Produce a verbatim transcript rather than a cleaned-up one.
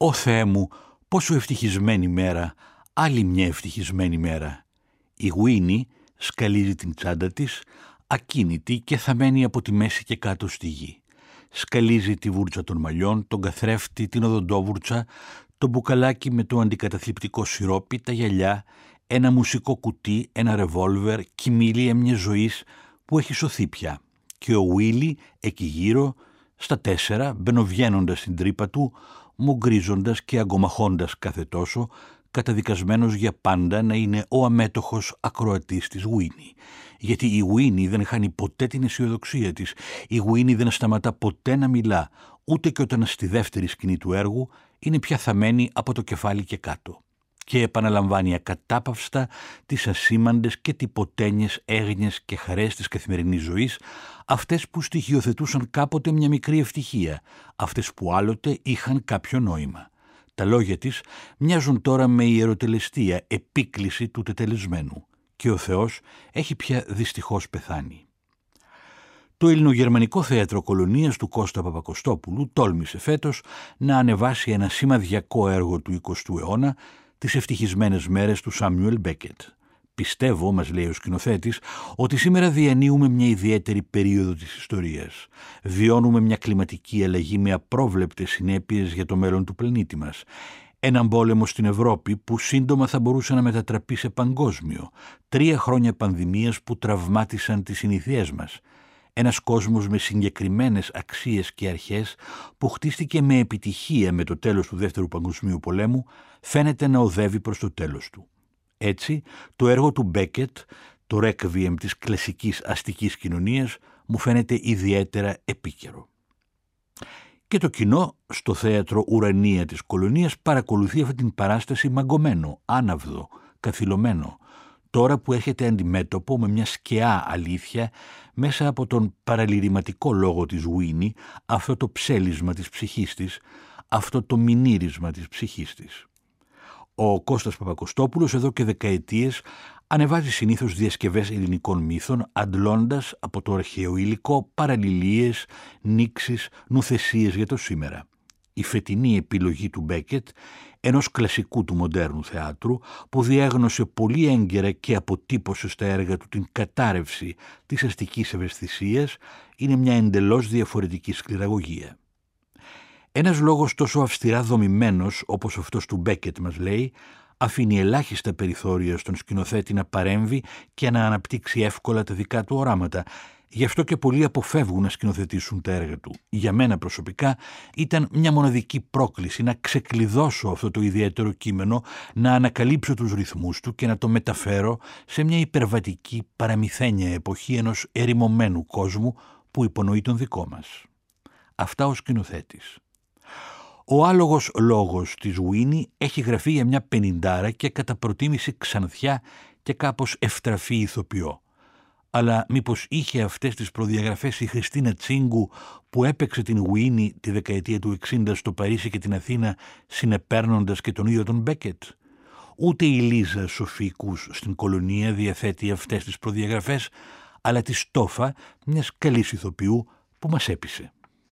«Ω Θεέ μου, πόσο ευτυχισμένη μέρα, άλλη μια ευτυχισμένη μέρα». Η Γουίνι σκαλίζει την τσάντα της, ακίνητη και θαμένη από τη μέση και κάτω στη γη. Σκαλίζει τη βούρτσα των μαλλιών, τον καθρέφτη, την οδοντόβουρτσα, το μπουκαλάκι με το αντικαταθλιπτικό σιρόπι, τα γυαλιά, ένα μουσικό κουτί, ένα ρεβόλβερ, κοιμήλια μια ζωής που έχει σωθεί πια. Και ο Βίλι εκεί γύρω, στα τέσσερα, μπαινοβγαίνοντας στην τρύπα του, μογκρίζοντας και αγκομαχώντας κάθε τόσο, καταδικασμένος για πάντα να είναι ο αμέτωχος ακροατής της Γουίνι. Γιατί η Γουίνι δεν χάνει ποτέ την αισιοδοξία της, η Γουίνι δεν σταματά ποτέ να μιλά, ούτε και όταν στη δεύτερη σκηνή του έργου είναι πια θαμένη από το κεφάλι και κάτω. Και επαναλαμβάνει ακατάπαυστα τις ασήμαντες και τυποτένιες έγνοιες και χαρές της καθημερινής ζωής, αυτές που στοιχειοθετούσαν κάποτε μια μικρή ευτυχία, αυτές που άλλοτε είχαν κάποιο νόημα. Τα λόγια της μοιάζουν τώρα με ιεροτελεστία, επίκληση του τετελεσμένου. Και ο Θεός έχει πια δυστυχώς πεθάνει. Το ελληνογερμανικό θέατρο Κολωνίας του Κώστα Παπακοστόπουλου τόλμησε φέτος να ανεβάσει ένα σημαδιακό έργο του εικοστού αιώνα, τις ευτυχισμένες μέρες του Σάμιουελ Μπέκετ. «Πιστεύω», μας λέει ο σκηνοθέτης, «ότι σήμερα διανύουμε μια ιδιαίτερη περίοδο της ιστορίας. Βιώνουμε μια κλιματική αλλαγή με απρόβλεπτες συνέπειες για το μέλλον του πλανήτη μας. Έναν πόλεμο στην Ευρώπη που σύντομα θα μπορούσε να μετατραπεί σε παγκόσμιο. Τρία χρόνια πανδημίας που τραυμάτισαν τις συνήθειές μας. Ένας κόσμος με συγκεκριμένες αξίες και αρχές που χτίστηκε με επιτυχία με το τέλος του Δεύτερου Παγκοσμίου Πολέμου, φαίνεται να οδεύει προς το τέλος του». Έτσι, το έργο του Μπέκετ, το ρέκβιεμ της κλασικής αστικής κοινωνίας, μου φαίνεται ιδιαίτερα επίκαιρο. Και το κοινό στο θέατρο Ουρανία της Κολωνίας παρακολουθεί αυτή την παράσταση μαγκωμένο, άναυδο, καθυλωμένο, τώρα που έρχεται αντιμέτωπο με μια σκεά αλήθεια μέσα από τον παραλυρηματικό λόγο της Γουίνι, αυτό το ψέλισμα της ψυχής της, αυτό το μηνύρισμα της ψυχής της. Ο Κώστας Παπακοστόπουλος εδώ και δεκαετίες ανεβάζει συνήθως διασκευές ελληνικών μύθων, αντλώντας από το αρχαίο υλικό παραλληλίες, νήξεις, νουθεσίες για το σήμερα. Η φετινή επιλογή του Μπέκετ, ενός κλασικού του μοντέρνου θεάτρου, που διέγνωσε πολύ έγκαιρα και αποτύπωσε στα έργα του την κατάρρευση της αστικής ευαισθησίας, είναι μια εντελώς διαφορετική σκληραγωγία. Ένας λόγος τόσο αυστηρά δομημένος, όπως αυτός του Μπέκετ μας λέει, αφήνει ελάχιστα περιθώρια στον σκηνοθέτη να παρέμβει και να αναπτύξει εύκολα τα δικά του οράματα. Γι' αυτό και πολλοί αποφεύγουν να σκηνοθετήσουν τα έργα του. Για μένα προσωπικά ήταν μια μοναδική πρόκληση να ξεκλειδώσω αυτό το ιδιαίτερο κείμενο, να ανακαλύψω τους ρυθμούς του και να το μεταφέρω σε μια υπερβατική παραμυθένια εποχή ενός ερημωμένου κόσμου που υπονοεί τον δικό μας. Αυτά ο σκηνοθέτης. Ο άλογος λόγος της Γουίνι έχει γραφεί για μια πενηντάρα και κατά προτίμηση ξανθιά και κάπως ευτραφή ηθοποιό. Αλλά μήπως είχε αυτές τις προδιαγραφές η Χριστίνα Τσίγκου που έπαιξε την Γουίνι τη δεκαετία του εξήντα στο Παρίσι και την Αθήνα, συνεπέρνοντας και τον ίδιο τον Μπέκετ? Ούτε η Λίζα Σοφίκους στην Κολωνία διαθέτει αυτές τις προδιαγραφές, αλλά τη στόφα μιας καλής ηθοποιού που μας έπεισε.